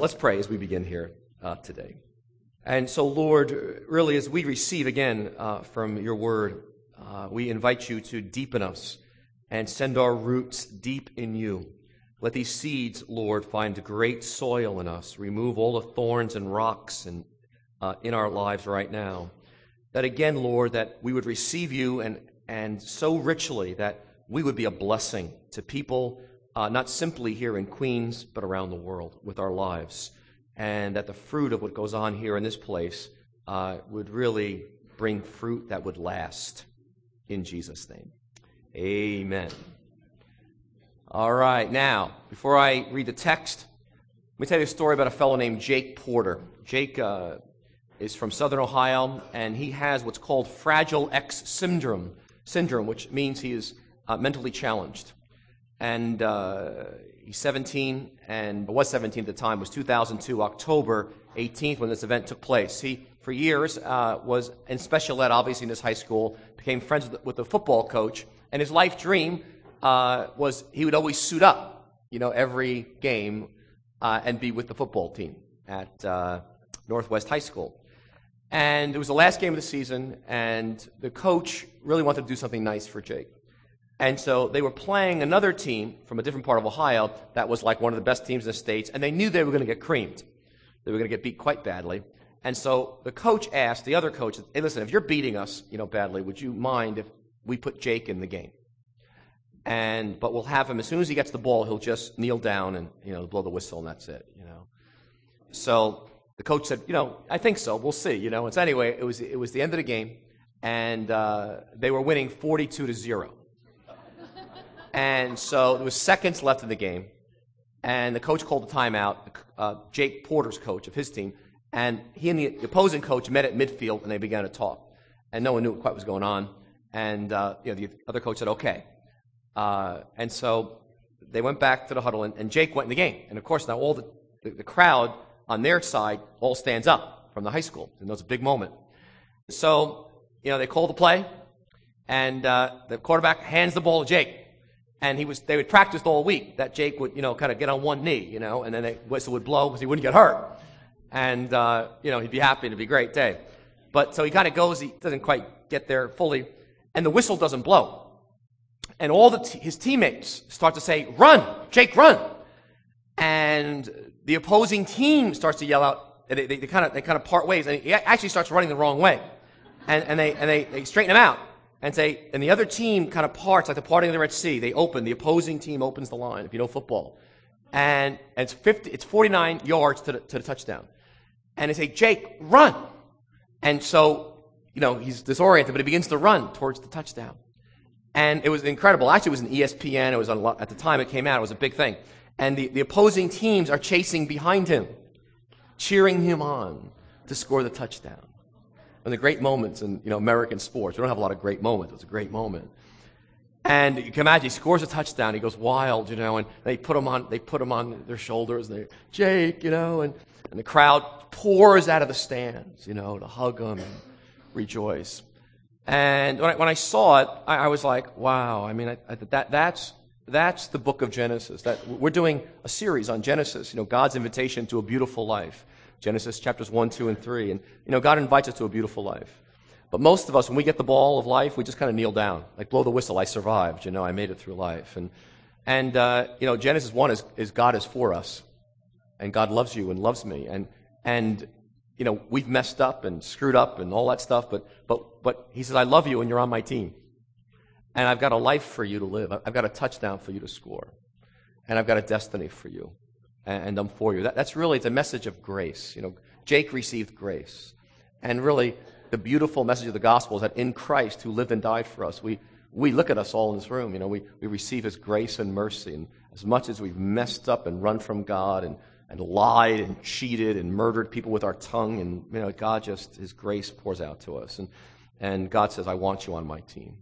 Let's pray as we begin here today. And so, Lord, really, as we receive again from your word, we invite you to deepen us and send our roots deep in you. Let these seeds, Lord, find great soil in us. Remove all the thorns and rocks and in our lives right now. That again, Lord, that we would receive you and so richly that we would be a blessing to people, not simply here in Queens, but around the world with our lives, and that the fruit of what goes on here in this place would really bring fruit that would last. In Jesus' name, amen. All right, now, before I read the text, let me tell you a story about a fellow named Jake Porter. Jake is from Southern Ohio, and he has what's called Fragile X Syndrome, which means he is mentally challenged. And he's 17, and was 17 at the time. It was 2002, October 18th, when this event took place. He, for years, was in special ed, obviously, in his high school, became friends with the football coach, and his life dream was he would always suit up, every game and be with the football team at Northwest High School. And it was the last game of the season, and the coach really wanted to do something nice for Jake. And so they were playing another team from a different part of Ohio that was like one of the best teams in the States, and they knew they were going to get creamed. They were going to get beat quite badly. And so the coach asked the other coach, hey, listen, if you're beating us, badly, would you mind if we put Jake in the game? But we'll have him, as soon as he gets the ball, he'll just kneel down and, blow the whistle, and that's it, So the coach said, I think so. We'll see, And so anyway, it was the end of the game, and they were winning 42-0. And so there was seconds left in the game, and the coach called a timeout, Jake Porter's coach of his team, and he and the opposing coach met at midfield, and they began to talk. And no one knew quite what was going on, and the other coach said, okay. And so they went back to the huddle, and Jake went in the game. And, of course, now all the crowd on their side all stands up from the high school, and that was a big moment. So, they called the play, and the quarterback hands the ball to Jake. And they had practiced all week that Jake would, kind of get on one knee, and then the whistle would blow because he wouldn't get hurt. And, he'd be happy. It'd be a great day. But so he kind of goes. He doesn't quite get there fully. And the whistle doesn't blow. And all his teammates start to say, run, Jake, run. And the opposing team starts to yell out. And they kind of part ways. And he actually starts running the wrong way. And they straighten him out. And the other team kind of parts, like the parting of the Red Sea. The opposing team opens the line, if you know football. And it's 49 yards to the touchdown. And they say, Jake, run. And so, he's disoriented, but he begins to run towards the touchdown. And it was incredible. Actually, it was an ESPN. It was at the time it came out, it was a big thing. And the opposing teams are chasing behind him, cheering him on to score the touchdown. One of the great moments in American sports. We don't have a lot of great moments. It was a great moment. And you can imagine, he scores a touchdown. He goes wild, and they put him on their shoulders, and they, Jake, and the crowd pours out of the stands, to hug him and rejoice. And when I saw it, I was like, wow. I mean, that's the book of Genesis. That we're doing a series on Genesis, God's invitation to a beautiful life. Genesis chapters 1, 2, and 3. And, God invites us to a beautiful life. But most of us, when we get the ball of life, we just kind of kneel down. Like, blow the whistle, I survived, I made it through life. And Genesis 1 is God is for us. And God loves you and loves me. And we've messed up and screwed up and all that stuff. But he says, I love you and you're on my team. And I've got a life for you to live. I've got a touchdown for you to score. And I've got a destiny for you. And I'm for you. That's really, it's a message of grace. Jake received grace. And really, the beautiful message of the gospel is that in Christ, who lived and died for us, we look at us all in this room, we receive his grace and mercy. And as much as we've messed up and run from God and lied and cheated and murdered people with our tongue, and, God just, his grace pours out to us. And God says, I want you on my team.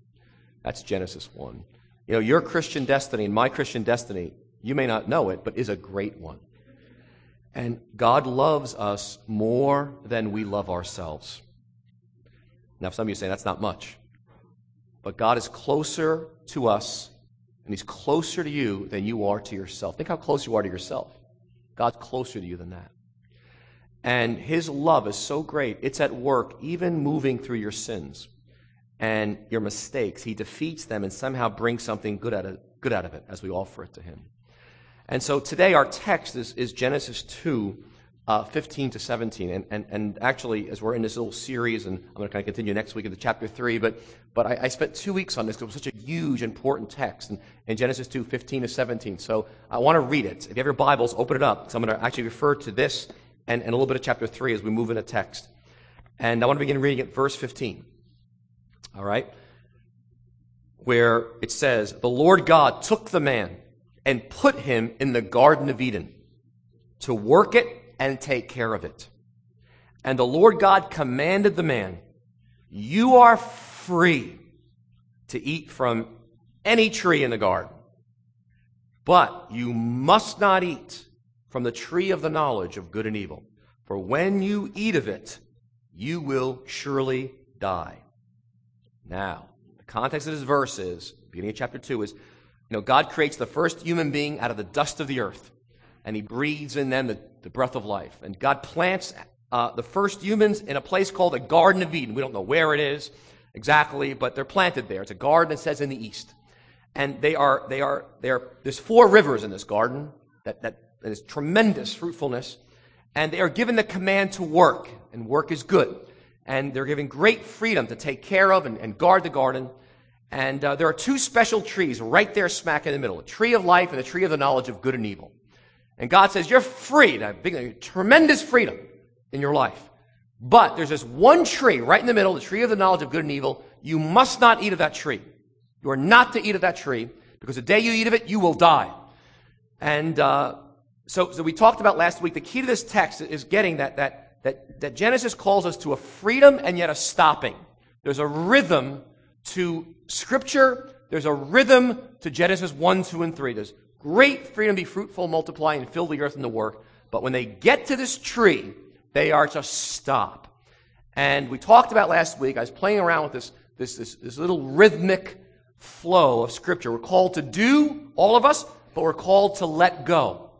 That's Genesis 1. Your Christian destiny and my Christian destiny, you may not know it, but is a great one. And God loves us more than we love ourselves. Now, some of you say that's not much. But God is closer to us, and he's closer to you than you are to yourself. Think how close you are to yourself. God's closer to you than that. And his love is so great, it's at work, even moving through your sins and your mistakes. He defeats them and somehow brings something good out of it as we offer it to him. And so today our text is Genesis 2, 15 to 17. And actually, as we're in this little series, and I'm going to kind of continue next week into chapter 3, but I spent 2 weeks on this because it was such a huge, important text in Genesis 2, 15 to 17. So I want to read it. If you have your Bibles, open it up, because I'm going to actually refer to this and a little bit of chapter 3 as we move into text. And I want to begin reading at verse 15, all right, where it says, "The Lord God took the man and put him in the Garden of Eden to work it and take care of it. And the Lord God commanded the man, 'You are free to eat from any tree in the garden, but you must not eat from the tree of the knowledge of good and evil. For when you eat of it, you will surely die.'" Now, the context of this verse is, beginning of chapter 2 is, God creates the first human being out of the dust of the earth, and he breathes in them the breath of life. And God plants the first humans in a place called the Garden of Eden. We don't know where it is exactly, but they're planted there. It's a garden, it says, in the east. And there's 4 rivers in this garden that and it's tremendous fruitfulness. And they are given the command to work, and work is good. And they're given great freedom to take care of and guard the garden. And there are 2 special trees right there smack in the middle, a tree of life and a tree of the knowledge of good and evil. And God says, you're free, tremendous freedom in your life. But there's this one tree right in the middle, the tree of the knowledge of good and evil. You must not eat of that tree. You are not to eat of that tree, because the day you eat of it, you will die. And So we talked about last week, the key to this text is getting that Genesis calls us to a freedom and yet a stopping. There's a rhythm to Scripture. There's a rhythm to Genesis 1, 2, and 3. There's great freedom, be fruitful, multiply, and fill the earth and the work. But when they get to this tree, they are to stop. And we talked about last week, I was playing around with this little rhythmic flow of Scripture. We're called to do, all of us, but we're called to let go.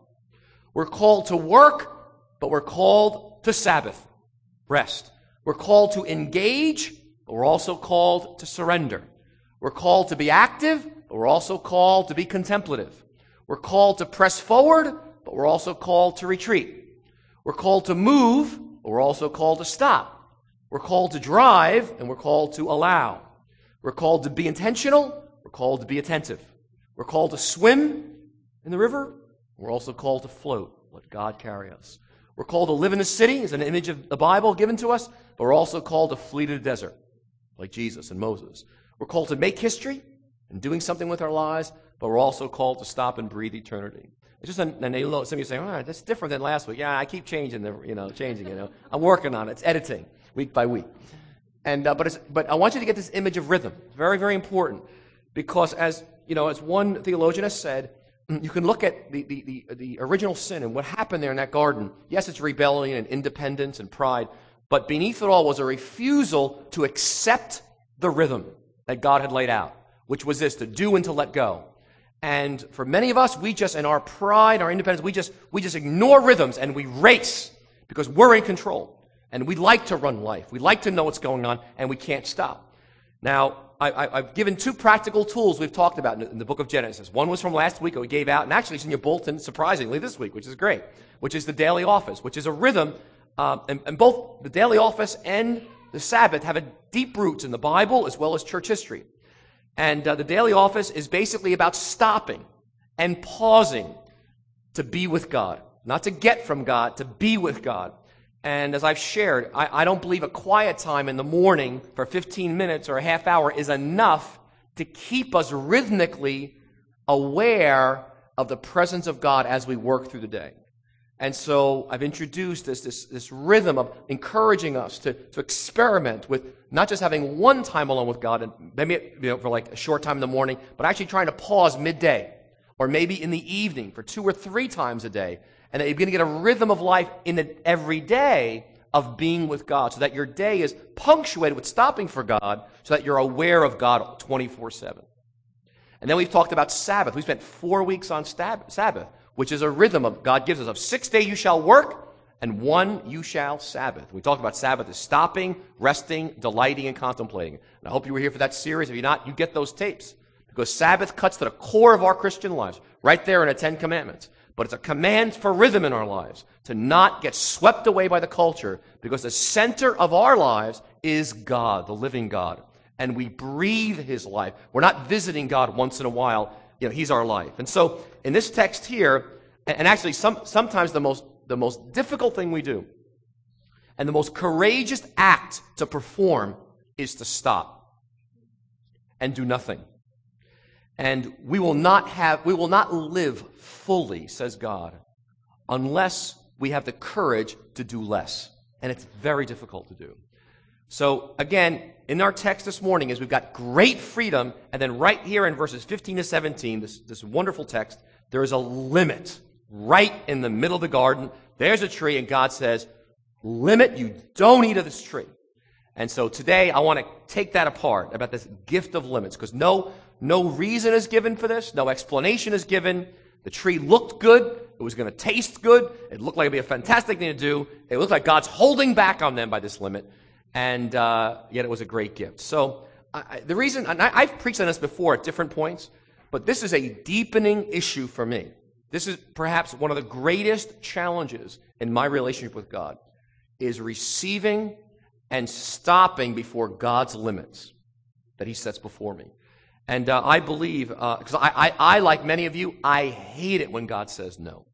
We're called to work, but we're called to Sabbath, rest. We're called to engage, but we're also called to surrender. We're called to be active, but we're also called to be contemplative. We're called to press forward, but we're also called to retreat. We're called to move, but we're also called to stop. We're called to drive, and we're called to allow. We're called to be intentional. We're called to be attentive. We're called to swim in the river. We're also called to float, let God carry us. We're called to live in the city, as an image of the Bible given to us, but we're also called to flee to the desert, like Jesus and Moses. We're called to make history and doing something with our lives, but we're also called to stop and breathe eternity. It's just some of you saying, all right, that's different than last week. Yeah, I keep changing it. I'm working on it. It's editing week by week. And but I want you to get this image of rhythm. It's very, very important, because as one theologian has said, you can look at the original sin and what happened there in that garden. Yes, it's rebellion and independence and pride, but beneath it all was a refusal to accept the rhythm that God had laid out, which was this, to do and to let go. And for many of us, we just, in our pride, our independence, we just ignore rhythms and we race because we're in control. And we like to run life. We like to know what's going on, and we can't stop. Now, I've given 2 practical tools we've talked about in the book of Genesis. One was from last week that we gave out, and actually it's in your bulletin, surprisingly, this week, which is great, which is the daily office, which is a rhythm. And both the daily office and the Sabbath have a deep roots in the Bible as well as church history. And the daily office is basically about stopping and pausing to be with God, not to get from God, to be with God. And as I've shared, I don't believe a quiet time in the morning for 15 minutes or a half hour is enough to keep us rhythmically aware of the presence of God as we work through the day. And so I've introduced this rhythm of encouraging us to experiment with not just having one time alone with God, and maybe for like a short time in the morning, but actually trying to pause midday or maybe in the evening for 2 or 3 times a day. And that you're going to get a rhythm of life in every day of being with God, so that your day is punctuated with stopping for God, so that you're aware of God 24/7. And then we've talked about Sabbath. We spent 4 weeks on Sabbath, which is a rhythm of God gives us of 6 days you shall work and one you shall Sabbath. We talked about Sabbath as stopping, resting, delighting, and contemplating. And I hope you were here for that series. If you're not, you get those tapes. Because Sabbath cuts to the core of our Christian lives, right there in the Ten Commandments. But it's a command for rhythm in our lives, to not get swept away by the culture, because the center of our lives is God, the living God. And we breathe his life. We're not visiting God once in a while. You know, he's our life. And so in this text here, and actually sometimes the most difficult thing we do and the most courageous act to perform is to stop and do nothing. And we will not live fully, says God, unless we have the courage to do less. And it's very difficult to do. So again, in our text this morning is we've got great freedom, and then right here in verses 15 to 17, this wonderful text, there is a limit right in the middle of the garden. There's a tree, and God says, limit, you don't eat of this tree. And so today I want to take that apart about this gift of limits, because no reason is given for this. No explanation is given. The tree looked good. It was going to taste good. It looked like it would be a fantastic thing to do. It looked like God's holding back on them by this limit. And yet it was a great gift. So the reason, and I've preached on this before at different points, but this is a deepening issue for me. This is perhaps one of the greatest challenges in my relationship with God, is receiving and stopping before God's limits that he sets before me. And I believe, because I, like many of you, I hate it when God says no.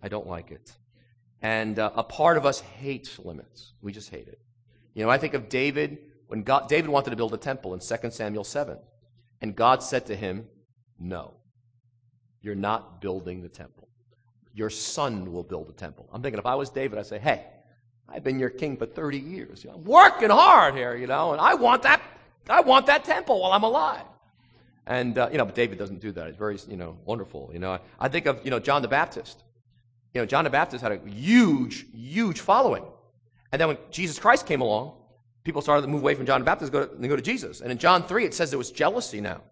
I don't like it. And a part of us hates limits. We just hate it. You know, I think of David, when David wanted to build a temple in 2 Samuel 7. And God said to him, no, you're not building the temple. Your son will build the temple. I'm thinking if I was David, I'd say, hey, I've been your king for 30 years. You know, I'm working hard here, you know, and I want that temple while I'm alive. And, you know, but David doesn't do that. He's very, you know, wonderful. You know, I think of, you know, John the Baptist. You know, John the Baptist had a huge, huge following. And then when Jesus Christ came along, people started to move away from John the Baptist and go to Jesus. And in John 3, it says there was jealousy now.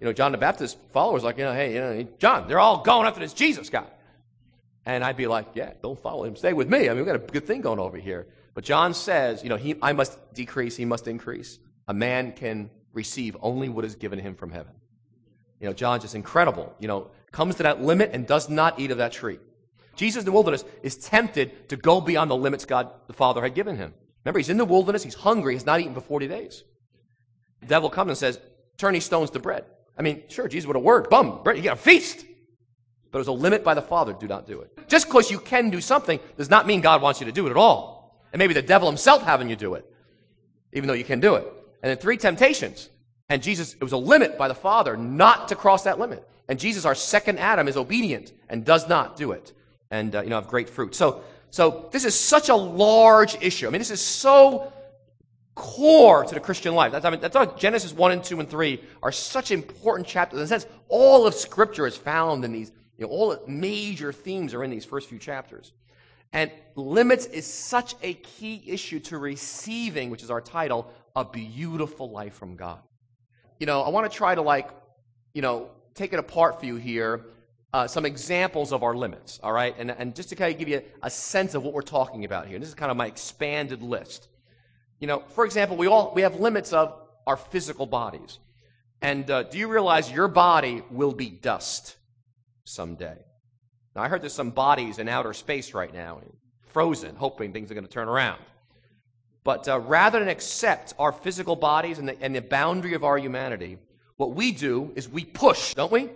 You know, John the Baptist followers like, you know, hey, you know, John, they're all going after this Jesus guy. And I'd be like, yeah, don't follow him. Stay with me. I mean, we've got a good thing going over here. But John says, you know, I must decrease, he must increase. A man can receive only what is given him from heaven. You know, John's just incredible. You know, comes to that limit and does not eat of that tree. Jesus in the wilderness is tempted to go beyond the limits God the Father had given him. Remember, he's in the wilderness, he's hungry, he's not eaten for 40 days. The devil comes and says, turn these stones to bread. I mean, sure, Jesus would have worked, bum, bread, you got a feast. But there's a limit by the Father, do not do it. Just because you can do something does not mean God wants you to do it at all. And maybe the devil himself having you do it, even though you can do it. And then three temptations. And Jesus, it was a limit by the Father not to cross that limit. And Jesus, our second Adam, is obedient and does not do it. And, you know, have great fruit. So this is such a large issue. I mean, this is so core to the Christian life. That's why Genesis 1 and 2 and 3 are such important chapters. In a sense, all of Scripture is found in these, you know, all the major themes are in these first few chapters. And limits is such a key issue to receiving, which is our title, a beautiful life from God. You know, I want to try to, like, you know, take it apart for you here, some examples of our limits, all right? And just to kind of give you a sense of what we're talking about here. And this is kind of my expanded list. You know, for example, we have limits of our physical bodies. And do you realize your body will be dust someday? Now, I heard there's some bodies in outer space right now, frozen, hoping things are going to turn around. But rather than accept our physical bodies and the boundary of our humanity, what we do is we push, don't we?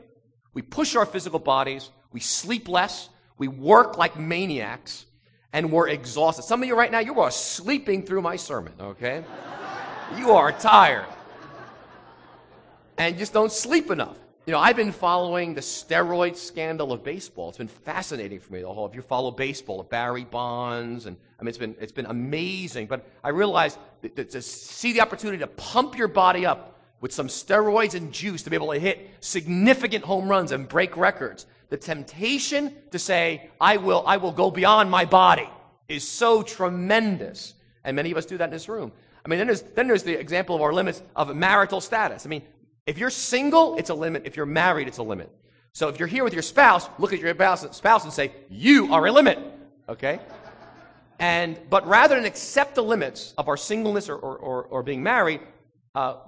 We push our physical bodies, we sleep less, we work like maniacs, and we're exhausted. Some of you right now, you are sleeping through my sermon, okay? You are tired. And just don't sleep enough. You know, I've been following the steroid scandal of baseball. It's been fascinating for me, the whole, if you follow baseball, Barry Bonds, and I mean, it's been amazing. But I realized that to see the opportunity to pump your body up with some steroids and juice to be able to hit significant home runs and break records, the temptation to say, I will go beyond my body is so tremendous. And many of us do that in this room. I mean, then there's the example of our limits of marital status. I mean, if you're single, it's a limit. If you're married, it's a limit. So if you're here with your spouse, look at your spouse and say, you are a limit, okay? But rather than accept the limits of our singleness or being married,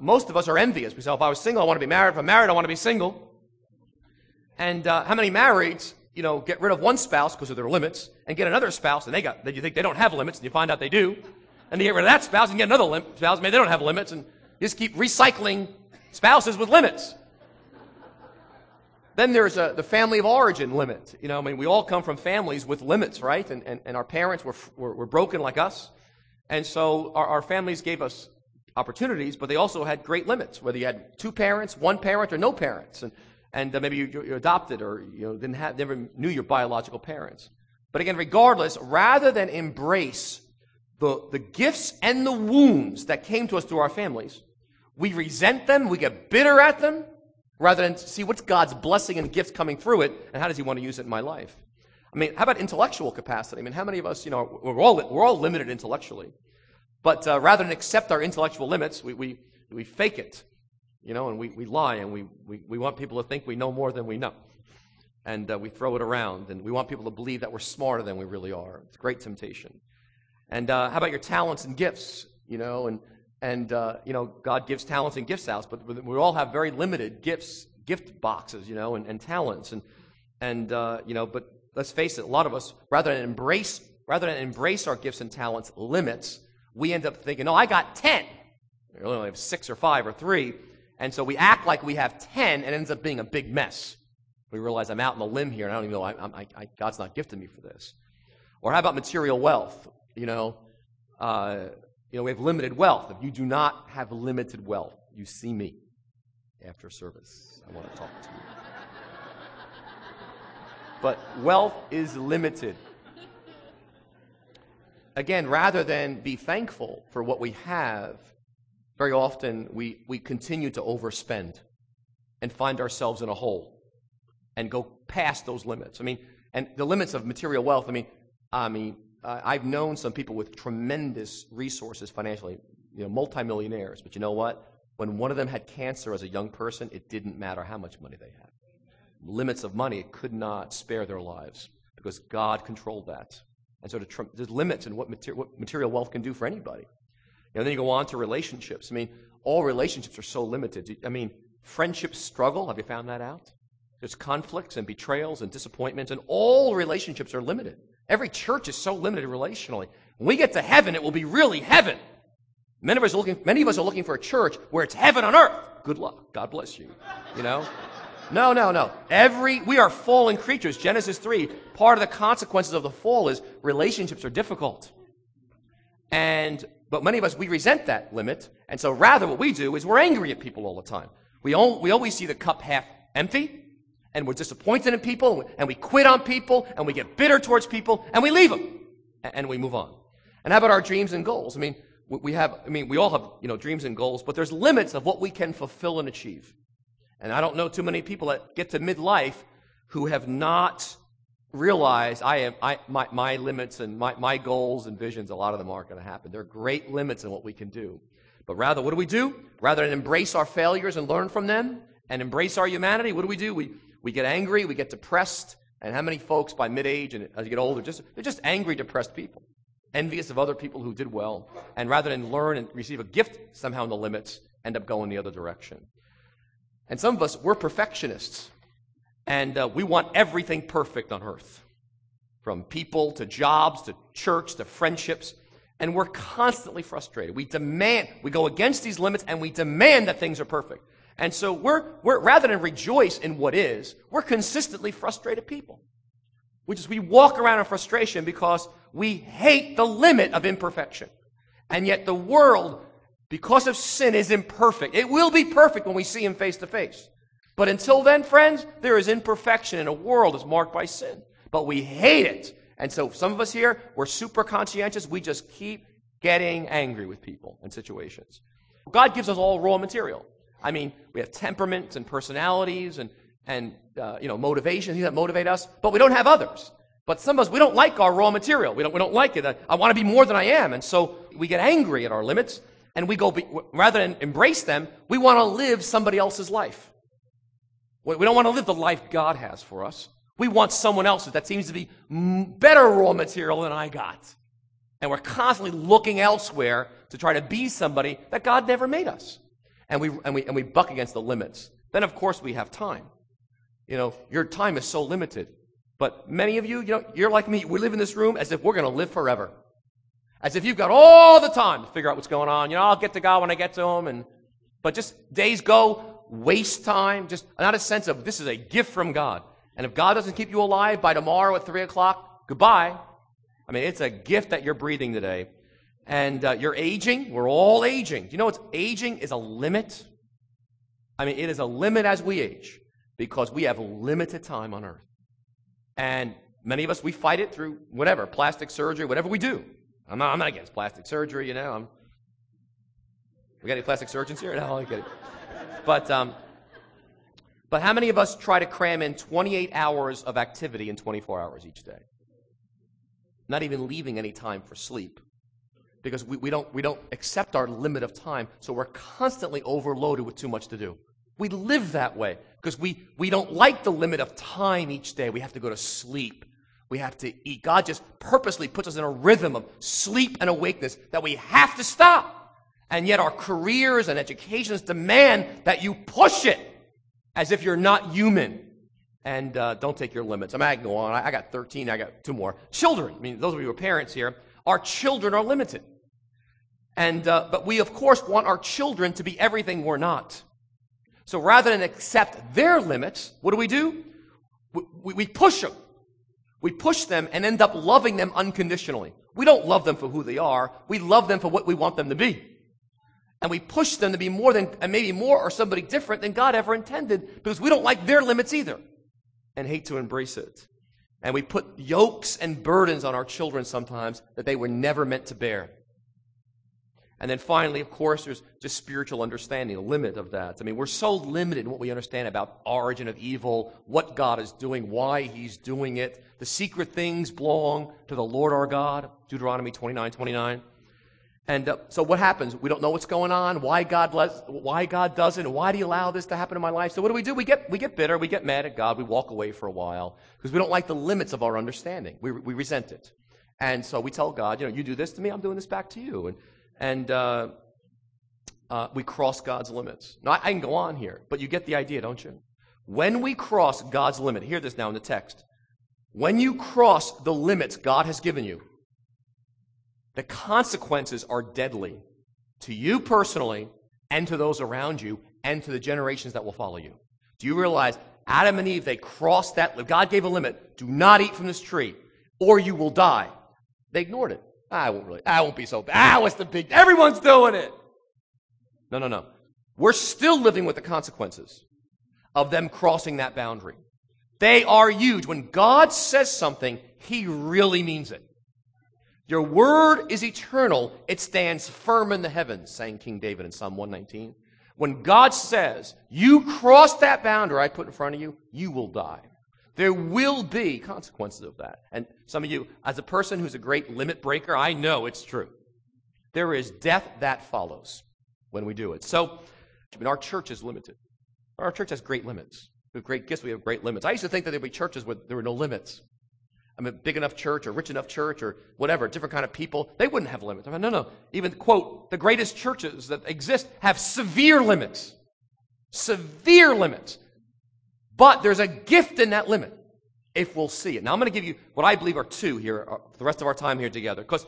most of us are envious. We say, if I was single, I want to be married. If I'm married, I want to be single. And how many marrieds, get rid of one spouse because of their limits and get another spouse, and you think they don't have limits, and you find out they do. And they get rid of that spouse and get another spouse, maybe they don't have limits, and you just keep recycling spouses with limits. Then there's the family of origin limit. We all come from families with limits, right? And our parents were broken like us. And so our families gave us opportunities, but they also had great limits, whether you had two parents, one parent, or no parents. And maybe you're adopted or never knew your biological parents. But again, regardless, rather than embrace the gifts and the wounds that came to us through our families, we resent them, we get bitter at them, rather than see what's God's blessing and gift coming through it, and how does he want to use it in my life? How about intellectual capacity? How many of us, we're all limited intellectually. But rather than accept our intellectual limits, we fake it, and we lie, and we want people to think we know more than we know. And we throw it around, and we want people to believe that we're smarter than we really are. It's a great temptation. And how about your talents and gifts, God gives talents and gifts out, but we all have very limited gift boxes, and talents. But let's face it, a lot of us, rather than embrace our gifts and talents limits, we end up thinking, no, I got 10. We only have 6 or 5 or 3. And so we act like we have 10 and it ends up being a big mess. We realize I'm out on a limb here and I don't even know, God's not gifted me for this. Or how about material wealth, we have limited wealth. If you do not have limited wealth, you see me after service. I want to talk to you. But wealth is limited. Again, rather than be thankful for what we have, very often we continue to overspend and find ourselves in a hole and go past those limits. And the limits of material wealth, I've known some people with tremendous resources financially, multimillionaires. But you know what? When one of them had cancer as a young person, it didn't matter how much money they had. Limits of money could not spare their lives because God controlled that. And so there's limits in what material wealth can do for anybody. And then you go on to relationships. All relationships are so limited. Friendships struggle. Have you found that out? There's conflicts and betrayals and disappointments, and all relationships are limited. Every church is so limited relationally. When we get to heaven, it will be really heaven. Many of us are looking for a church where it's heaven on earth. Good luck. God bless you. No. We are fallen creatures. Genesis 3, part of the consequences of the fall is relationships are difficult. But many of us, we resent that limit. And so rather what we do is we're angry at people all the time. We always see the cup half empty. And we're disappointed in people, and we quit on people, and we get bitter towards people, and we leave them, and we move on. And how about our dreams and goals? We all have, dreams and goals, but there's limits of what we can fulfill and achieve. And I don't know too many people that get to midlife who have not realized my limits and my goals and visions. A lot of them aren't going to happen. There are great limits in what we can do. But rather, what do? Rather than embrace our failures and learn from them and embrace our humanity, what do? We get angry, we get depressed, and how many folks by mid-age and as you get older, they're just angry, depressed people, envious of other people who did well, and rather than learn and receive a gift somehow in the limits, end up going the other direction. And some of us, we're perfectionists, and we want everything perfect on earth, from people to jobs to church to friendships, and we're constantly frustrated. We go against these limits, and we demand that things are perfect. And so we're rather than rejoice in what is, we're consistently frustrated people. We walk around in frustration because we hate the limit of imperfection. And yet the world, because of sin, is imperfect. It will be perfect when we see him face to face. But until then, friends, there is imperfection in a world that's marked by sin. But we hate it. And so some of us here, we're super conscientious. We just keep getting angry with people and situations. God gives us all raw material. We have temperaments and personalities and motivations. Things that motivate us, but we don't have others. But some of us, we don't like our raw material. We don't like it. I want to be more than I am, and so we get angry at our limits, and rather than embrace them, we want to live somebody else's life. We don't want to live the life God has for us. We want someone else's. That seems to be better raw material than I got. And we're constantly looking elsewhere to try to be somebody that God never made us. And we buck against the limits. Then, of course, we have time. You know, your time is so limited. But many of you, you know, you're like me. We live in this room as if we're going to live forever. As if you've got all the time to figure out what's going on. You know, I'll get to God when I get to him. But just days go, waste time, just not a sense of this is a gift from God. And if God doesn't keep you alive by tomorrow at 3 o'clock, goodbye. I mean, it's a gift that you're breathing today. And you're aging. We're all aging. Do you know what's aging is a limit? I mean, it is a limit as we age because we have limited time on earth. And many of us, we fight it through whatever, plastic surgery, whatever we do. I'm not against plastic surgery, you know. We got any plastic surgeons here? No, I get it. But how many of us try to cram in 28 hours of activity in 24 hours each day? Not even leaving any time for sleep because we don't accept our limit of time, so we're constantly overloaded with too much to do. We live that way because we don't like the limit of time each day. We have to go to sleep. We have to eat. God just purposely puts us in a rhythm of sleep and awakeness that we have to stop. And yet our careers and educations demand that you push it as if you're not human. And don't take your limits. I mean, I can go on. I got 13. I got 2 more. Children. I mean, those of you who are parents here, our children are limited. And but we, of course, want our children to be everything we're not. So rather than accept their limits, what do? We push them. We push them and end up loving them unconditionally. We don't love them for who they are. We love them for what we want them to be. And we push them to be more than, and maybe more or somebody different than God ever intended because we don't like their limits either and hate to embrace it. And we put yokes and burdens on our children sometimes that they were never meant to bear. And then finally, of course, there's just spiritual understanding, the limit of that. I mean, we're so limited in what we understand about origin of evil, what God is doing, why he's doing it. The secret things belong to the Lord our God, Deuteronomy 29:29. And so what happens? We don't know what's going on, why God doesn't, why do you allow this to happen in my life? So what do? We get bitter, we get mad at God, we walk away for a while because we don't like the limits of our understanding. We resent it. And so we tell God, you know, you do this to me, I'm doing this back to you. And we cross God's limits. Now, I can go on here, but you get the idea, don't you? When we cross God's limit, hear this now in the text. When you cross the limits God has given you, the consequences are deadly to you personally and to those around you and to the generations that will follow you. Do you realize Adam and Eve, they crossed that limit? God gave a limit. Do not eat from this tree or you will die. They ignored it. I won't be so bad. What's the big, everyone's doing it. No. We're still living with the consequences of them crossing that boundary. They are huge. When God says something, he really means it. Your word is eternal. It stands firm in the heavens, sang King David in Psalm 119. When God says, you cross that boundary I put in front of you, you will die. There will be consequences of that. And some of you, as a person who's a great limit breaker, I know it's true. There is death that follows when we do it. So, I mean, our church is limited. Our church has great limits. We have great gifts. We have great limits. I used to think that there'd be churches where there were no limits. I mean, big enough church or rich enough church or whatever, different kind of people, they wouldn't have limits. I mean, no. Even, quote, the greatest churches that exist have severe limits. Severe limits. But there's a gift in that limit if we'll see it. Now, I'm going to give you what I believe are 2 here for the rest of our time here together. Because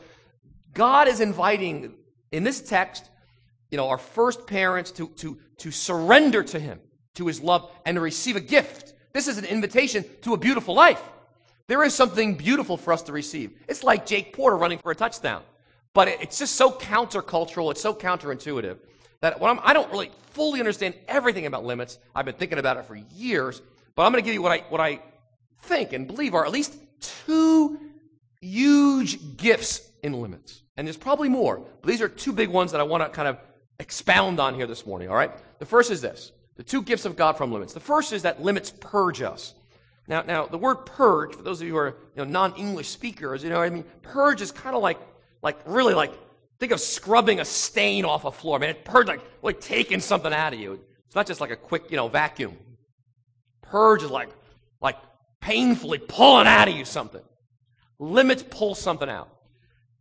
God is inviting, in this text, you know, our first parents to surrender to him, to his love, and to receive a gift. This is an invitation to a beautiful life. There is something beautiful for us to receive. It's like Jake Porter running for a touchdown. But it's just so countercultural, it's so counterintuitive that I don't really fully understand everything about limits. I've been thinking about it for years, but I'm going to give you what I think and believe are at least 2 huge gifts in limits. And there's probably more, but these are 2 big ones that I want to kind of expound on here this morning, all right? The first is this, the 2 gifts of God from limits. The first is that limits purge us. Now, the word purge, for those of you who are non-English speakers, you know what I mean? Purge is kind of like, think of scrubbing a stain off a floor. Man, it purge, like taking something out of you. It's not just like a quick, vacuum. Purge is like painfully pulling out of you something. Limits pull something out.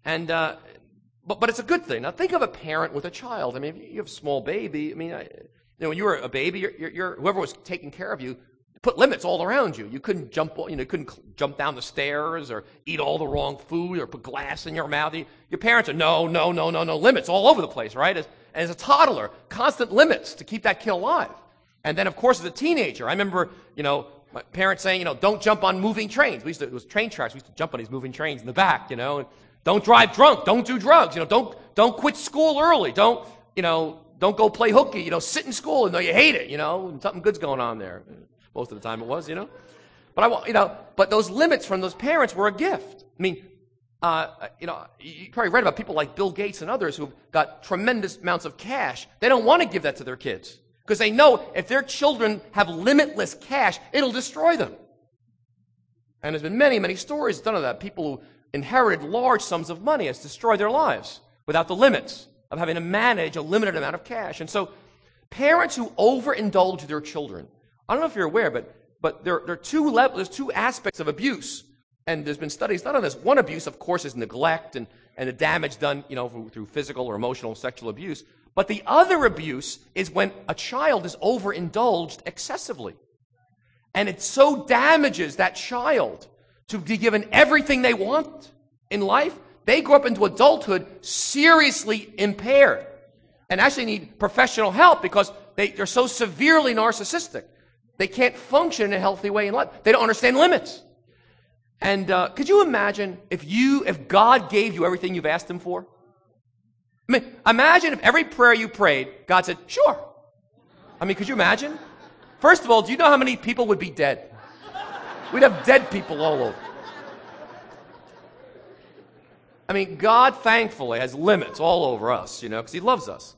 And but it's a good thing. Now think of a parent with a child. I mean, if you have a small baby, I mean, when you were a baby, you're whoever was taking care of you put limits all around you. You couldn't jump, you couldn't jump down the stairs or eat all the wrong food or put glass in your mouth. Your parents are no, limits all over the place, right? As a toddler, constant limits to keep that kid alive. And then, of course, as a teenager, I remember, my parents saying, don't jump on moving trains. It was train tracks. We used to jump on these moving trains in the back, and don't drive drunk. Don't do drugs. Don't quit school early. Don't go play hooky. Sit in school and know you hate it, and something good's going on there. Most of the time it was, But but those limits from those parents were a gift. I mean, you probably read about people like Bill Gates and others who've got tremendous amounts of cash. They don't want to give that to their kids because they know if their children have limitless cash, it'll destroy them. And there's been many, many stories done of that. People who inherited large sums of money has destroyed their lives without the limits of having to manage a limited amount of cash. And so parents who overindulge their children, I don't know if you're aware, but there are there's two aspects of abuse, and there's been studies done on this. One abuse, of course, is neglect and the damage done, through physical or emotional or sexual abuse. But the other abuse is when a child is overindulged excessively, and it so damages that child to be given everything they want in life. They grow up into adulthood seriously impaired, and actually need professional help because they're so severely narcissistic. They can't function in a healthy way in life. They don't understand limits. And could you imagine if God gave you everything you've asked him for? I mean, imagine if every prayer you prayed, God said, sure. I mean, could you imagine? First of all, do you know how many people would be dead? We'd have dead people all over. I mean, God thankfully has limits all over us, because he loves us.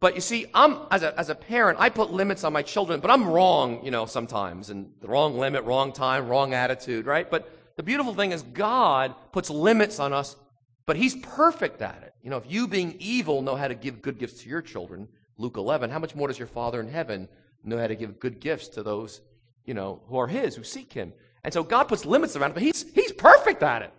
But you see, as a parent, I put limits on my children, but I'm wrong, sometimes, and the wrong limit, wrong time, wrong attitude, right? But the beautiful thing is God puts limits on us, but he's perfect at it. If you being evil know how to give good gifts to your children, Luke 11, how much more does your Father in heaven know how to give good gifts to those, who are his, who seek him? And so God puts limits around it, but he's perfect at it.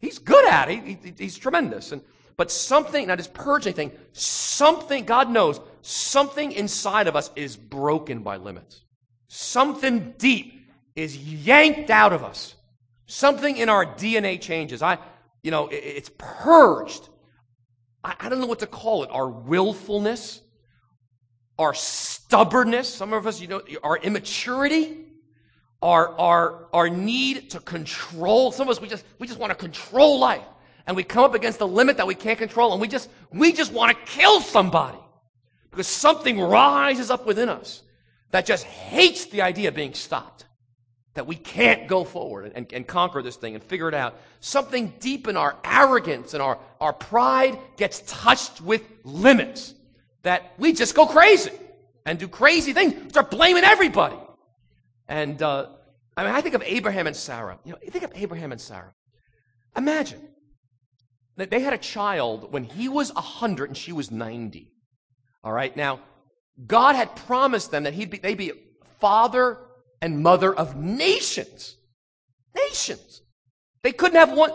He's good at it. He's tremendous. But something, not just purging thing, something, God knows, something inside of us is broken by limits. Something deep is yanked out of us. Something in our DNA changes. It's purged. I don't know what to call it. Our willfulness, our stubbornness, some of us, our immaturity, our need to control. Some of us, we just want to control life. And we come up against a limit that we can't control, and we just want to kill somebody because something rises up within us that just hates the idea of being stopped, that we can't go forward and conquer this thing and figure it out. Something deep in our arrogance and our pride gets touched with limits that we just go crazy and do crazy things, start blaming everybody. And I think of Abraham and Sarah. Think of Abraham and Sarah. Imagine. They had a child when he was 100 and she was 90. All right, now, God had promised them that they'd be father and mother of nations. Nations. They couldn't have one.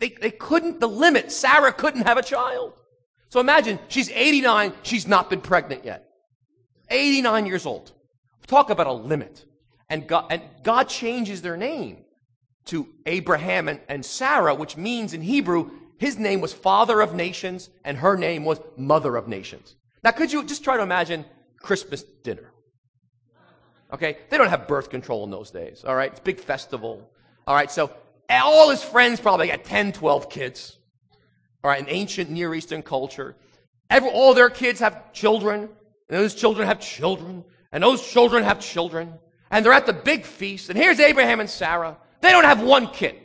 They couldn't, the limit, Sarah couldn't have a child. So imagine, she's 89, she's not been pregnant yet. 89 years old. Talk about a limit. And God changes their name to Abraham and Sarah, which means in Hebrew, his name was Father of Nations, and her name was Mother of Nations. Now, could you just try to imagine Christmas dinner? Okay? They don't have birth control in those days, all right? It's a big festival. All right, so all his friends probably got 10, 12 kids, all right, in ancient Near Eastern culture. All their kids have children, and those children have children, and those children have children, and they're at the big feast, and here's Abraham and Sarah. They don't have one kid.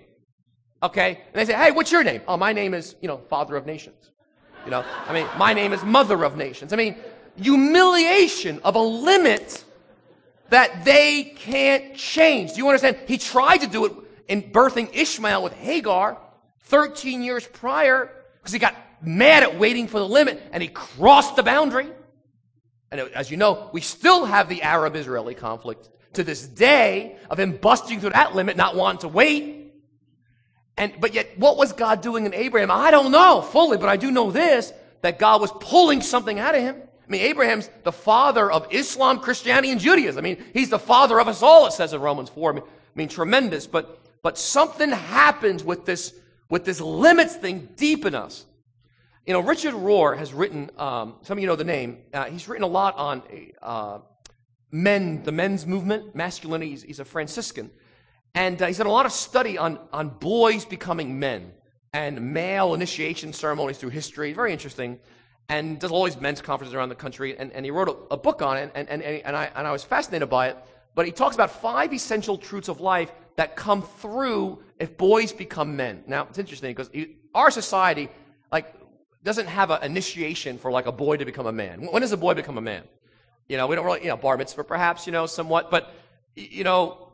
Okay? And they say, hey, what's your name? Oh, my name is, Father of Nations. My name is Mother of Nations. I mean, humiliation of a limit that they can't change. Do you understand? He tried to do it in birthing Ishmael with Hagar 13 years prior because he got mad at waiting for the limit and he crossed the boundary. And as we still have the Arab Israeli conflict to this day of him busting through that limit, not wanting to wait. But yet, what was God doing in Abraham? I don't know fully, but I do know this, that God was pulling something out of him. I mean, Abraham's the father of Islam, Christianity, and Judaism. I mean, he's the father of us all, it says in Romans 4. I mean tremendous. But something happens with this limits thing deep in us. You know, Richard Rohr has written, some of you know the name, he's written a lot on men, the men's movement, masculinity. He's a Franciscan. And he's done a lot of study on boys becoming men and male initiation ceremonies through history. Very interesting. And does all these men's conferences around the country. And he wrote a book on it, and I was fascinated by it. But he talks about 5 essential truths of life that come through if boys become men. Now, it's interesting because our society, like, doesn't have an initiation for like a boy to become a man. When does a boy become a man? You know, we don't really, bar mitzvah perhaps, somewhat, but in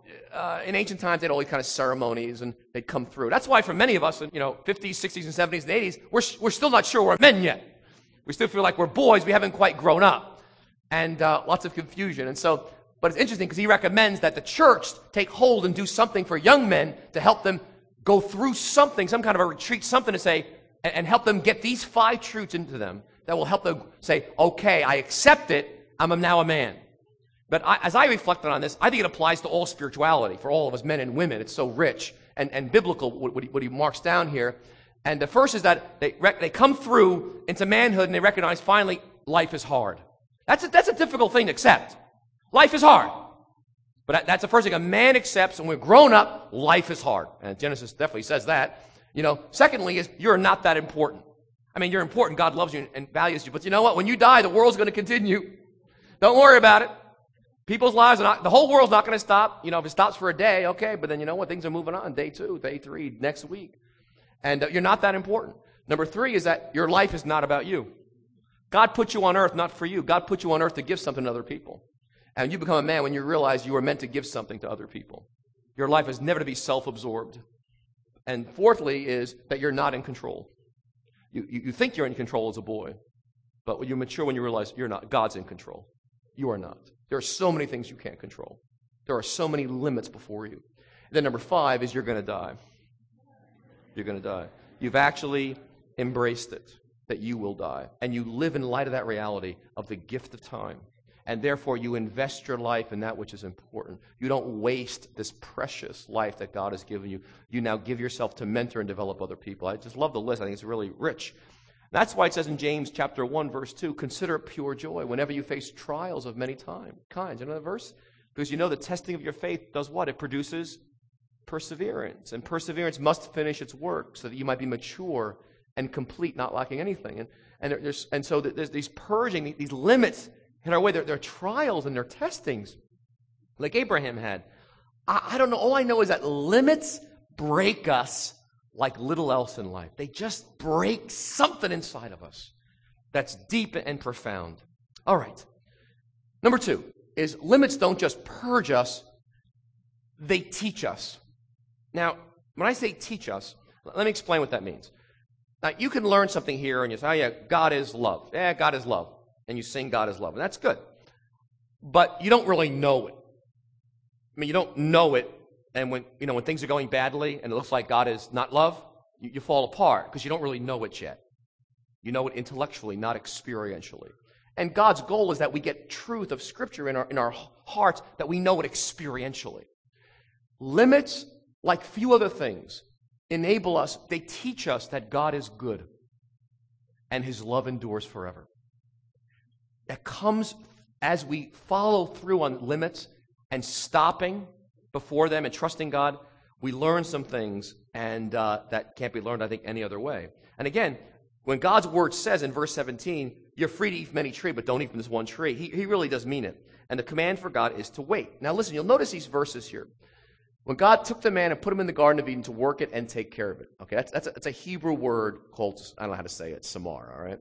ancient times they had all these kind of ceremonies and they'd come through. That's why for many of us in, 50s, 60s, and 70s and 80s, we're still not sure we're men yet. We still feel like we're boys, we haven't quite grown up. And lots of confusion. And so, but it's interesting because he recommends that the church take hold and do something for young men to help them go through something, some kind of a retreat, something to say, and help them get these 5 truths into them that will help them say, okay, I accept it, I'm now a man. But as I reflected on this, I think it applies to all spirituality, for all of us men and women. It's so rich and biblical, what he marks down here. And the first is that they come through into manhood and they recognize, finally, life is hard. That's a difficult thing to accept. Life is hard. But that's the first thing a man accepts when we're grown up, life is hard. And Genesis definitely says that. Secondly is you're not that important. I mean, you're important. God loves you and values you. But you know what? When you die, the world's going to continue. Don't worry about it. People's lives are not, the whole world's not going to stop. If it stops for a day, okay. But then you know what? Things are moving on. Day 2, day 3, next week. And you're not that important. Number 3 is that your life is not about you. God put you on earth, not for you. God put you on earth to give something to other people. And you become a man when you realize you were meant to give something to other people. Your life is never to be self-absorbed. And fourthly is that you're not in control. You think you're in control as a boy, but when you mature, when you realize you're not, God's in control. You are not. There are so many things you can't control. There are so many limits before you. And then number 5 is you're going to die. You're going to die. You've actually embraced it, that you will die. And you live in light of that reality of the gift of time. And therefore, you invest your life in that which is important. You don't waste this precious life that God has given you. You now give yourself to mentor and develop other people. I just love the list. I think it's really rich. That's why it says in James chapter 1, verse 2, consider it pure joy whenever you face trials of many kinds. You know that verse? Because you know the testing of your faith does what? It produces perseverance. And perseverance must finish its work so that you might be mature and complete, not lacking anything. And so there's these purging, these limits in our way. There are trials and there are testings, like Abraham had. I don't know. All I know is that limits break us like little else in life. They just break something inside of us that's deep and profound. All right. Number 2 is limits don't just purge us. They teach us. Now, when I say teach us, let me explain what that means. Now, you can learn something here and you say, oh, yeah, God is love. Yeah, God is love. And you sing God is love, and that's good. But you don't really know it. I mean, you don't know it, and when things are going badly and it looks like God is not love, you fall apart because you don't really know it yet. You know it intellectually, not experientially. And God's goal is that we get truth of Scripture in our hearts, that we know it experientially. Limits, like few other things, enable us, they teach us that God is good and His love endures forever. That comes as we follow through on limits and stopping before them and trusting God. We learn some things, and that can't be learned, I think, any other way. And again, when God's word says in verse 17, you're free to eat from any tree, but don't eat from this one tree, he really does mean it. And the command for God is to wait. Now listen, you'll notice these verses here. When God took the man and put him in the Garden of Eden to work it and take care of it. Okay, that's a Hebrew word called, I don't know how to say it, samar, all right?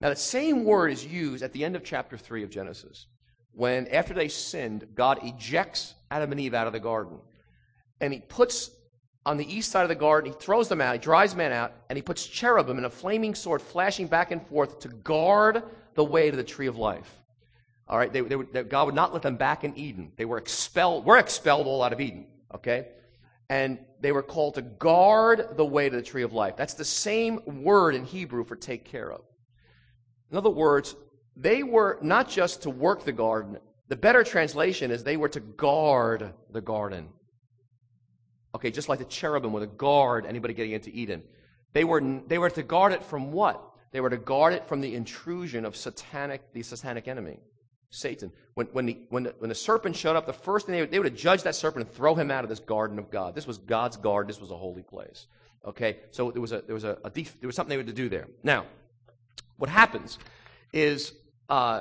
Now, the same word is used at the end of chapter 3 of Genesis, when after they sinned, God ejects Adam and Eve out of the garden. And he puts on the east side of the garden, he throws them out, he drives man out, and he puts cherubim and a flaming sword flashing back and forth to guard the way to the tree of life. All right, God would not let them back in Eden. They were expelled all out of Eden, okay? And they were called to guard the way to the tree of life. That's the same word in Hebrew for take care of. In other words, they were not just to work the garden. The better translation is they were to guard the garden. Okay, just like the cherubim were to guard anybody getting into Eden. They were to guard it from what? They were to guard it from the intrusion of the satanic enemy, Satan. When the serpent showed up, the first thing they would have judged that serpent and throw him out of this garden of God. This was God's garden. This was a holy place. Okay, so there was something they had to do there. Now, what happens is, God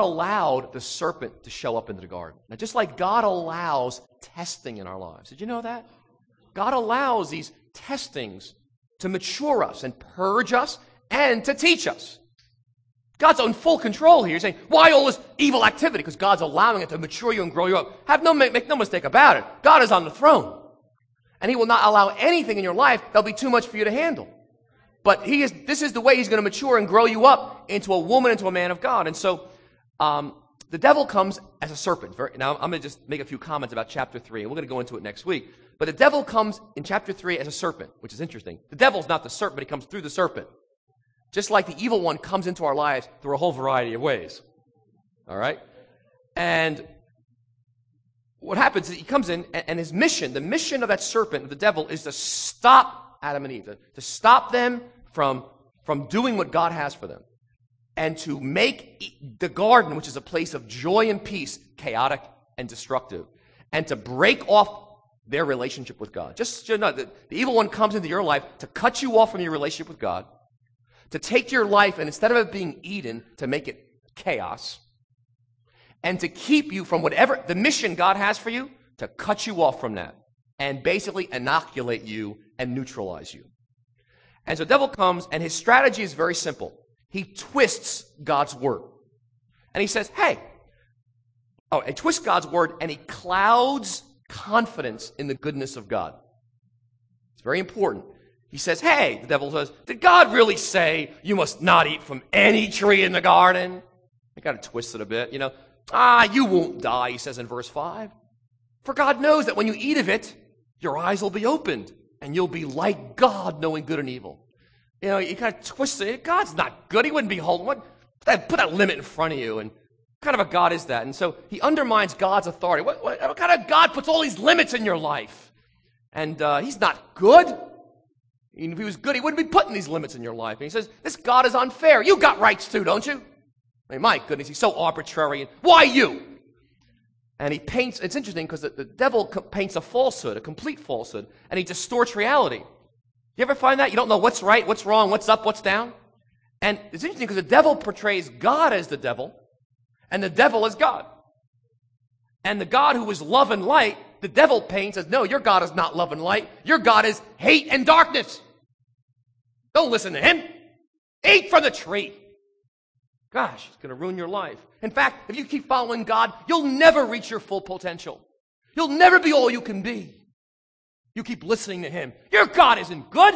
allowed the serpent to show up into the garden. Now, just like God allows testing in our lives, did you know that? God allows these testings to mature us and purge us and to teach us. God's in full control here. He's saying, why all this evil activity? Because God's allowing it to mature you and grow you up. Make no mistake about it. God is on the throne. And He will not allow anything in your life that'll be too much for you to handle. But this is the way He's going to mature and grow you up into a woman, into a man of God. And so the devil comes as a serpent. Now, I'm going to just make a few comments about chapter 3, and we're going to go into it next week. But the devil comes in chapter 3 as a serpent, which is interesting. The devil's not the serpent, but he comes through the serpent. Just like the evil one comes into our lives through a whole variety of ways. All right? And what happens is he comes in, and his mission, the mission of that serpent, of the devil, is to stop Adam and Eve, to stop them from doing what God has for them, and to make the garden, which is a place of joy and peace, chaotic and destructive, and to break off their relationship with God. Just you know, the evil one comes into your life to cut you off from your relationship with God, to take your life, and instead of it being Eden, to make it chaos, and to keep you from whatever the mission God has for you, to cut you off from that, and basically inoculate you and neutralize you. And so the devil comes, and his strategy is very simple. He twists God's word. And he says, he twists God's word, and he clouds confidence in the goodness of God. It's very important. He says, the devil says, did God really say you must not eat from any tree in the garden? They kind of twist it a bit, you won't die, he says in verse 5. For God knows that when you eat of it, your eyes will be opened, and you'll be like God, knowing good and evil. You kind of twist it. God's not good. He wouldn't be holding what? Put that limit in front of you, and what kind of a God is that? And so he undermines God's authority. What kind of God puts all these limits in your life? And he's not good. Even if he was good, he wouldn't be putting these limits in your life. And he says, this God is unfair. You got rights too, don't you? I mean, my goodness, he's so arbitrary. Why you? And he paints, it's interesting because the devil paints a falsehood, a complete falsehood, and he distorts reality. You ever find that? You don't know what's right, what's wrong, what's up, what's down? And it's interesting because the devil portrays God as the devil, and the devil is God. And the God who is love and light, the devil paints as, no, your God is not love and light. Your God is hate and darkness. Don't listen to him. Eat from the tree. Gosh, it's going to ruin your life. In fact, if you keep following God, you'll never reach your full potential. You'll never be all you can be. You keep listening to him. Your God isn't good.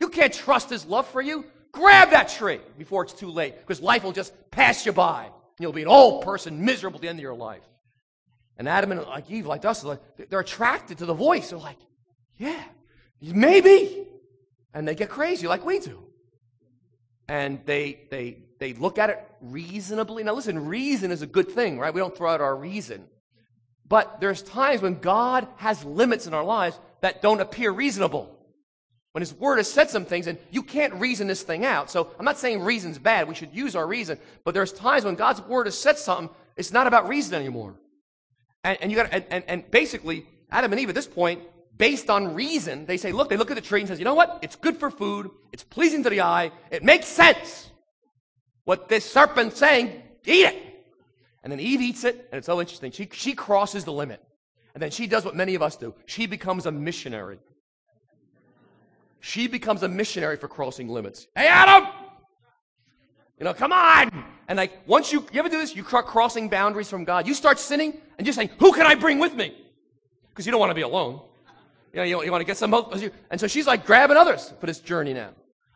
You can't trust his love for you. Grab that tree before it's too late, because life will just pass you by. You'll be an old person, miserable at the end of your life. And Adam and Eve, like us, they're attracted to the voice. They're like, yeah, maybe. And they get crazy like we do. And they look at it reasonably. Now listen, reason is a good thing, right? We don't throw out our reason. But there's times when God has limits in our lives that don't appear reasonable. When his word has said some things, and you can't reason this thing out. So I'm not saying reason's bad. We should use our reason. But there's times when God's word has said something, it's not about reason anymore. And basically, Adam and Eve at this point, based on reason, they look at the tree and says, you know what? It's good for food. It's pleasing to the eye. It makes sense. What this serpent's saying, eat it. And then Eve eats it, and it's so interesting. She crosses the limit. And then she does what many of us do. She becomes a missionary. She becomes a missionary for crossing limits. Hey, Adam! Come on! And once you ever do this? You start crossing boundaries from God. You start sinning and just saying, who can I bring with me? Because you don't want to be alone. You want to get some help. And so she's like grabbing others for this journey now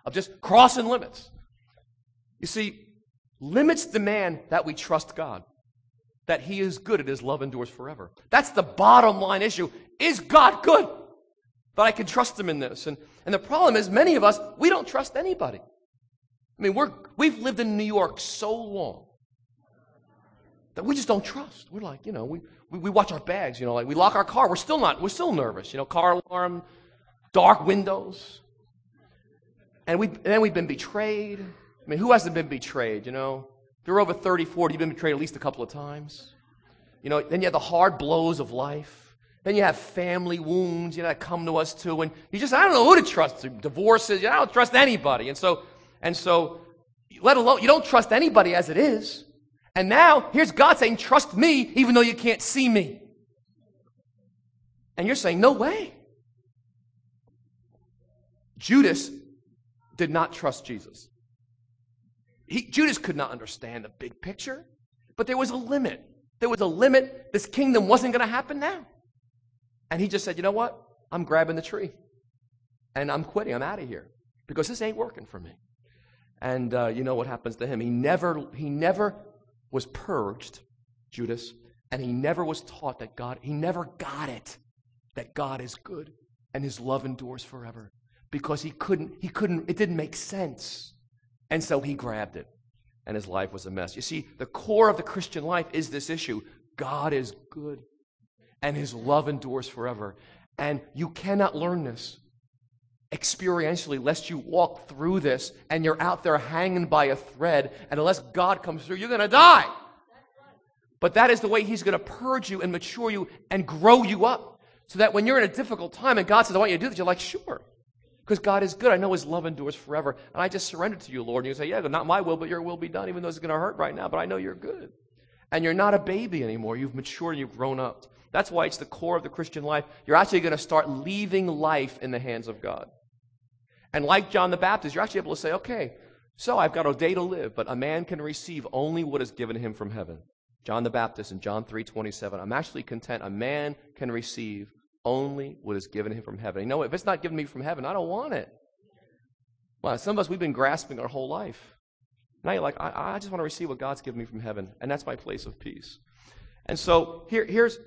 of just crossing limits. You see, limits demand that we trust God, that He is good and His love endures forever. That's the bottom line issue. Is God good? But I can trust Him in this. And the problem is many of us, we don't trust anybody. I mean, we've lived in New York so long that we just don't trust. We're like, you know, we watch our bags, you know, like we lock our car. We're still nervous, you know, car alarm, dark windows. And then we've been betrayed. I mean, who hasn't been betrayed, you know? If you're over 30, 40, you've been betrayed at least a couple of times. You know, then you have the hard blows of life. Then you have family wounds, you know, that come to us too. And you just, I don't know who to trust. Divorces, you know, I don't trust anybody. And so, let alone, you don't trust anybody as it is. And now, here's God saying, trust me, even though you can't see me. And you're saying, no way. Judas did not trust Jesus. Judas could not understand the big picture, but there was a limit. There was a limit. This kingdom wasn't going to happen now. And he just said, you know what? I'm grabbing the tree, and I'm quitting. I'm out of here because this ain't working for me. And you know what happens to him? He never was purged, Judas, and he never was taught that God, he never got it, that God is good and His love endures forever, because he couldn't, it didn't make sense. And so he grabbed it, and his life was a mess. You see, the core of the Christian life is this issue. God is good, and His love endures forever. And you cannot learn this experientially lest you walk through this, and you're out there hanging by a thread, and unless God comes through, you're going to die. But that is the way He's going to purge you and mature you and grow you up, so that when you're in a difficult time and God says, I want you to do this, you're like, sure. Because God is good. I know His love endures forever. And I just surrender to you, Lord. And you say, yeah, not my will, but your will be done, even though it's going to hurt right now. But I know you're good. And you're not a baby anymore. You've matured and you've grown up. That's why it's the core of the Christian life. You're actually going to start leaving life in the hands of God. And like John the Baptist, you're actually able to say, okay, so I've got a day to live, but a man can receive only what is given him from heaven. John the Baptist in John 3:27. I'm actually content. A man can receive only what is given him from heaven. You know, if it's not given me from heaven, I don't want it. Well, some of us, we've been grasping our whole life. Now you're like, I just want to receive what God's given me from heaven, and that's my place of peace. And so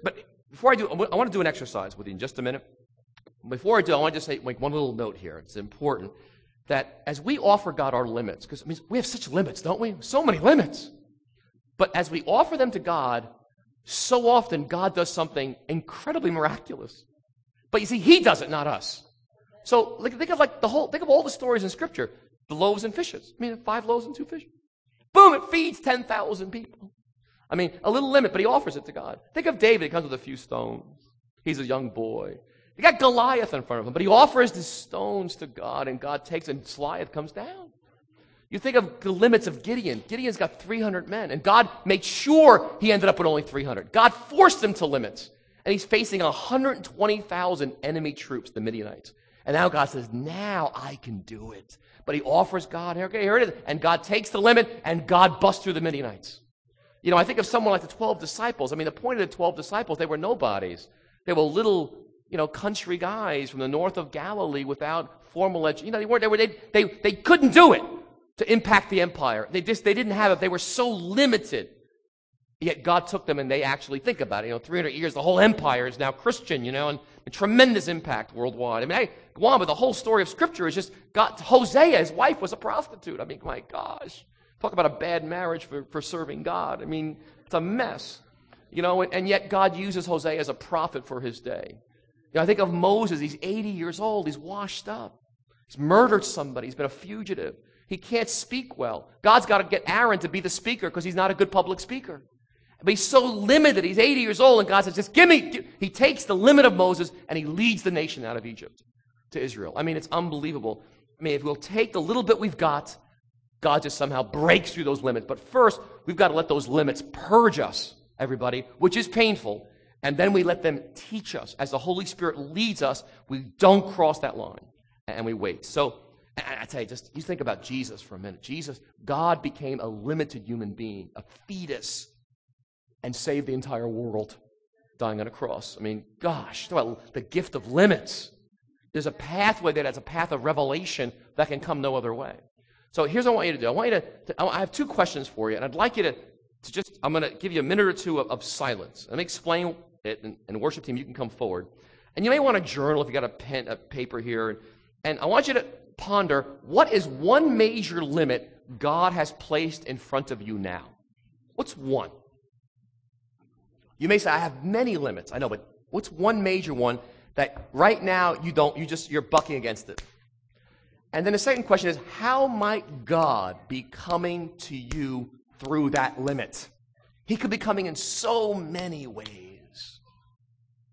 but before I do, I want to do an exercise with you in just a minute. Before I do, I want to just make one little note here. It's important that as we offer God our limits, because I mean, we have such limits, don't we? So many limits. But as we offer them to God, so often God does something incredibly miraculous. But you see, He does it, not us. So think of all the stories in Scripture. The loaves and fishes. I mean, 5 loaves and 2 fish. Boom, it feeds 10,000 people. I mean, a little limit, but he offers it to God. Think of David. He comes with a few stones. He's a young boy. You got Goliath in front of him, but he offers the stones to God, and God takes and Goliath comes down. You think of the limits of Gideon. Gideon's got 300 men, and God made sure he ended up with only 300. God forced him to limits, and he's facing 120,000 enemy troops, the Midianites. And now God says, now I can do it. But he offers God, okay, here it is. And God takes the limit, and God busts through the Midianites. You know, I think of someone like the 12 disciples. I mean, the point of the 12 disciples, they were nobodies. They were little, you know, country guys from the north of Galilee without formal education. You know, they couldn't do it. To impact the empire. They didn't have it. They were so limited. Yet God took them, and they actually think about it. You know, 300 years, the whole empire is now Christian, you know, and a tremendous impact worldwide. I mean, I go on, but the whole story of Scripture is just God. Hosea, his wife was a prostitute. I mean, my gosh. Talk about a bad marriage for serving God. I mean, it's a mess. You know, and yet God uses Hosea as a prophet for his day. You know, I think of Moses. He's 80 years old. He's washed up. He's murdered somebody. He's been a fugitive. He can't speak well. God's got to get Aaron to be the speaker because he's not a good public speaker. But he's so limited. He's 80 years old, and God says, just give me. He takes the limit of Moses, and he leads the nation out of Egypt to Israel. I mean, it's unbelievable. I mean, if we'll take the little bit we've got, God just somehow breaks through those limits. But first, we've got to let those limits purge us, everybody, which is painful. And then we let them teach us. As the Holy Spirit leads us, we don't cross that line, and we wait. So, I tell you, just you think about Jesus for a minute. Jesus, God became a limited human being, a fetus, and saved the entire world, dying on a cross. I mean, gosh, the gift of limits. There's a pathway there that's a path of revelation that can come no other way. So here's what I want you to do. I have two questions for you, and I'd like you to just, I'm going to give you a minute or two of silence. Let me explain it, and worship team, you can come forward. And you may want to journal if you got a pen, a paper here. And I want you to ponder, what is one major limit God has placed in front of you now? What's one? You may say, I have many limits. I know, but what's one major one that right now you're bucking against it? And then the second question is, how might God be coming to you through that limit? He could be coming in so many ways.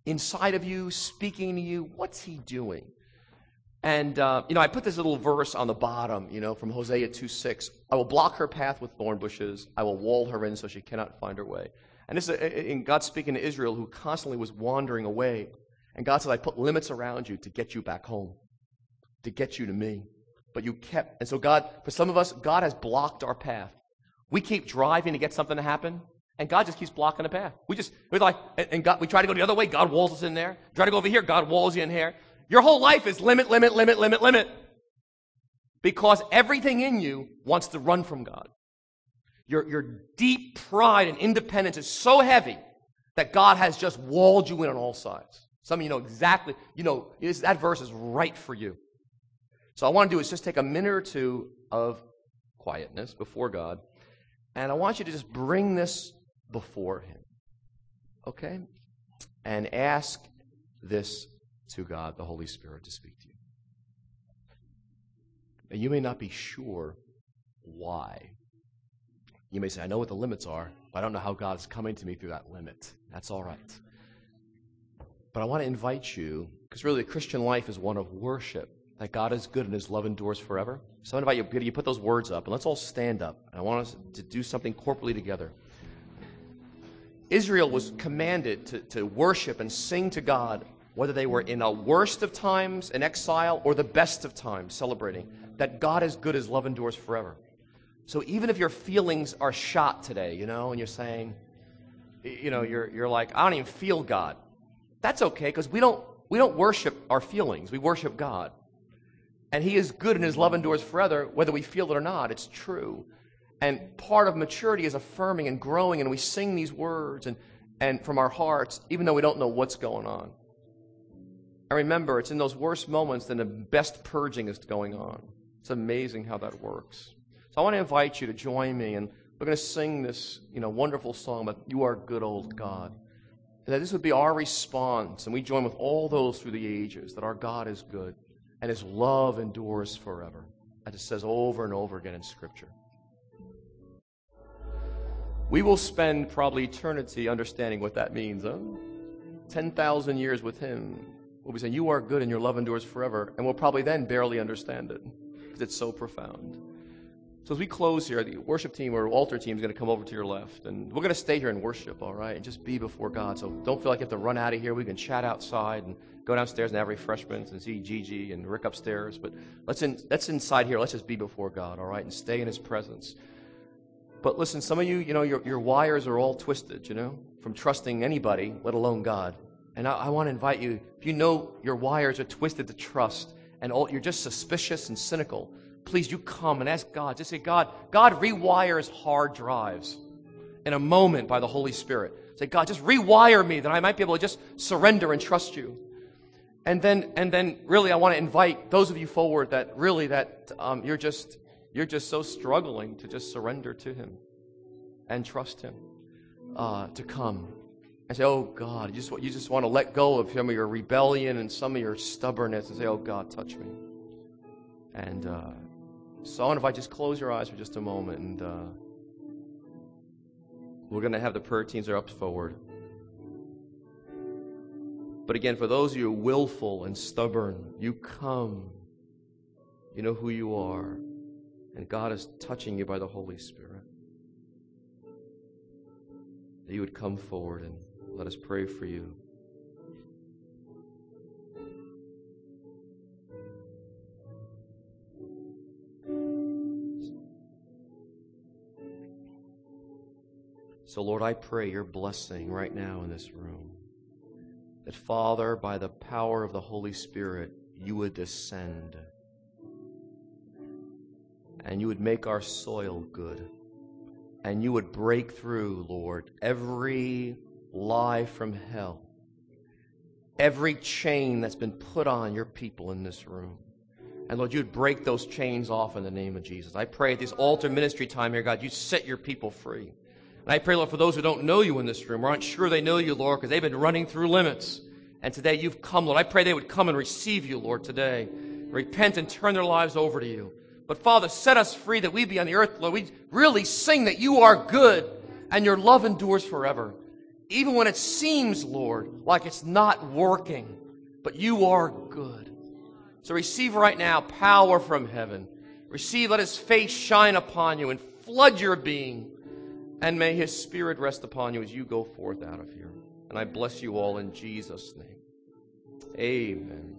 Inside of you, speaking to you, what's he doing? And, I put this little verse on the bottom, from Hosea 2:6. I will block her path with thorn bushes. I will wall her in so she cannot find her way. And this is in God speaking to Israel, who constantly was wandering away. And God said, I put limits around you to get you back home, to get you to me. But you kept, and so God, for some of us, God has blocked our path. We keep driving to get something to happen, and God just keeps blocking the path. We try to go the other way, God walls us in there. Try to go over here, God walls you in here. Your whole life is limit, limit, limit, limit, limit. Because everything in you wants to run from God. Your deep pride and independence is so heavy that God has just walled you in on all sides. Some of you know exactly, that verse is right for you. So I want to do is just take a minute or two of quietness before God, and I want you to just bring this before him, okay? And ask this to God, the Holy Spirit, to speak to you. And you may not be sure why. You may say, I know what the limits are, but I don't know how God is coming to me through that limit. That's all right. But I want to invite you, because really the Christian life is one of worship, that God is good and his love endures forever. So I invite you, put those words up, and let's all stand up. And I want us to do something corporately together. Israel was commanded to worship and sing to God, whether they were in the worst of times, in exile, or the best of times, celebrating, that God is good, his love endures forever. So even if your feelings are shot today, and you're saying, you're like, I don't even feel God. That's okay, because we don't worship our feelings. We worship God. And he is good and his love endures forever, whether we feel it or not. It's true. And part of maturity is affirming and growing, and we sing these words and from our hearts, even though we don't know what's going on. And remember, it's in those worst moments that the best purging is going on. It's amazing how that works. I want to invite you to join me, and we're going to sing this, wonderful song about "You Are Good Old God," and that this would be our response, and we join with all those through the ages that our God is good, and His love endures forever, as it says over and over again in Scripture. We will spend probably eternity understanding what that means. 10,000 years with Him, we'll be saying, "You are good, and Your love endures forever," and we'll probably then barely understand it because it's so profound. So as we close here, the worship team or altar team is going to come over to your left. And we're going to stay here and worship, all right, and just be before God. So don't feel like you have to run out of here. We can chat outside and go downstairs and have refreshments and see Gigi and Rick upstairs. But let's inside here. Let's just be before God, all right, and stay in his presence. But listen, some of you, your wires are all twisted, from trusting anybody, let alone God. And I want to invite you, if you know your wires are twisted to trust and you're just suspicious and cynical, please, you come and ask God. Just say, God rewires hard drives in a moment by the Holy Spirit. Say, God, just rewire me that I might be able to just surrender and trust you. And then, really, I want to invite those of you forward that really you're just so struggling to just surrender to Him and trust Him to come and say, oh God, you just want to let go of some of your rebellion and some of your stubbornness and say, oh God, touch me. And so I wonder if I just close your eyes for just a moment, and we're going to have the prayer teams are up forward. But again, for those of you willful and stubborn, you come. You know who you are, and God is touching you by the Holy Spirit. That you would come forward and let us pray for you. So, Lord, I pray your blessing right now in this room. That, Father, by the power of the Holy Spirit, you would descend and you would make our soil good. And you would break through, Lord, every lie from hell, every chain that's been put on your people in this room. And Lord, you'd break those chains off in the name of Jesus. I pray at this altar ministry time here, God, you set your people free. And I pray, Lord, for those who don't know you in this room or aren't sure they know you, Lord, because they've been running through limits. And today you've come, Lord. I pray they would come and receive you, Lord, today. Repent and turn their lives over to you. But, Father, set us free that we be on the earth, Lord. We really sing that you are good and your love endures forever. Even when it seems, Lord, like it's not working, but you are good. So receive right now power from heaven. Receive, let his face shine upon you and flood your being. And may his spirit rest upon you as you go forth out of here. And I bless you all in Jesus' name. Amen.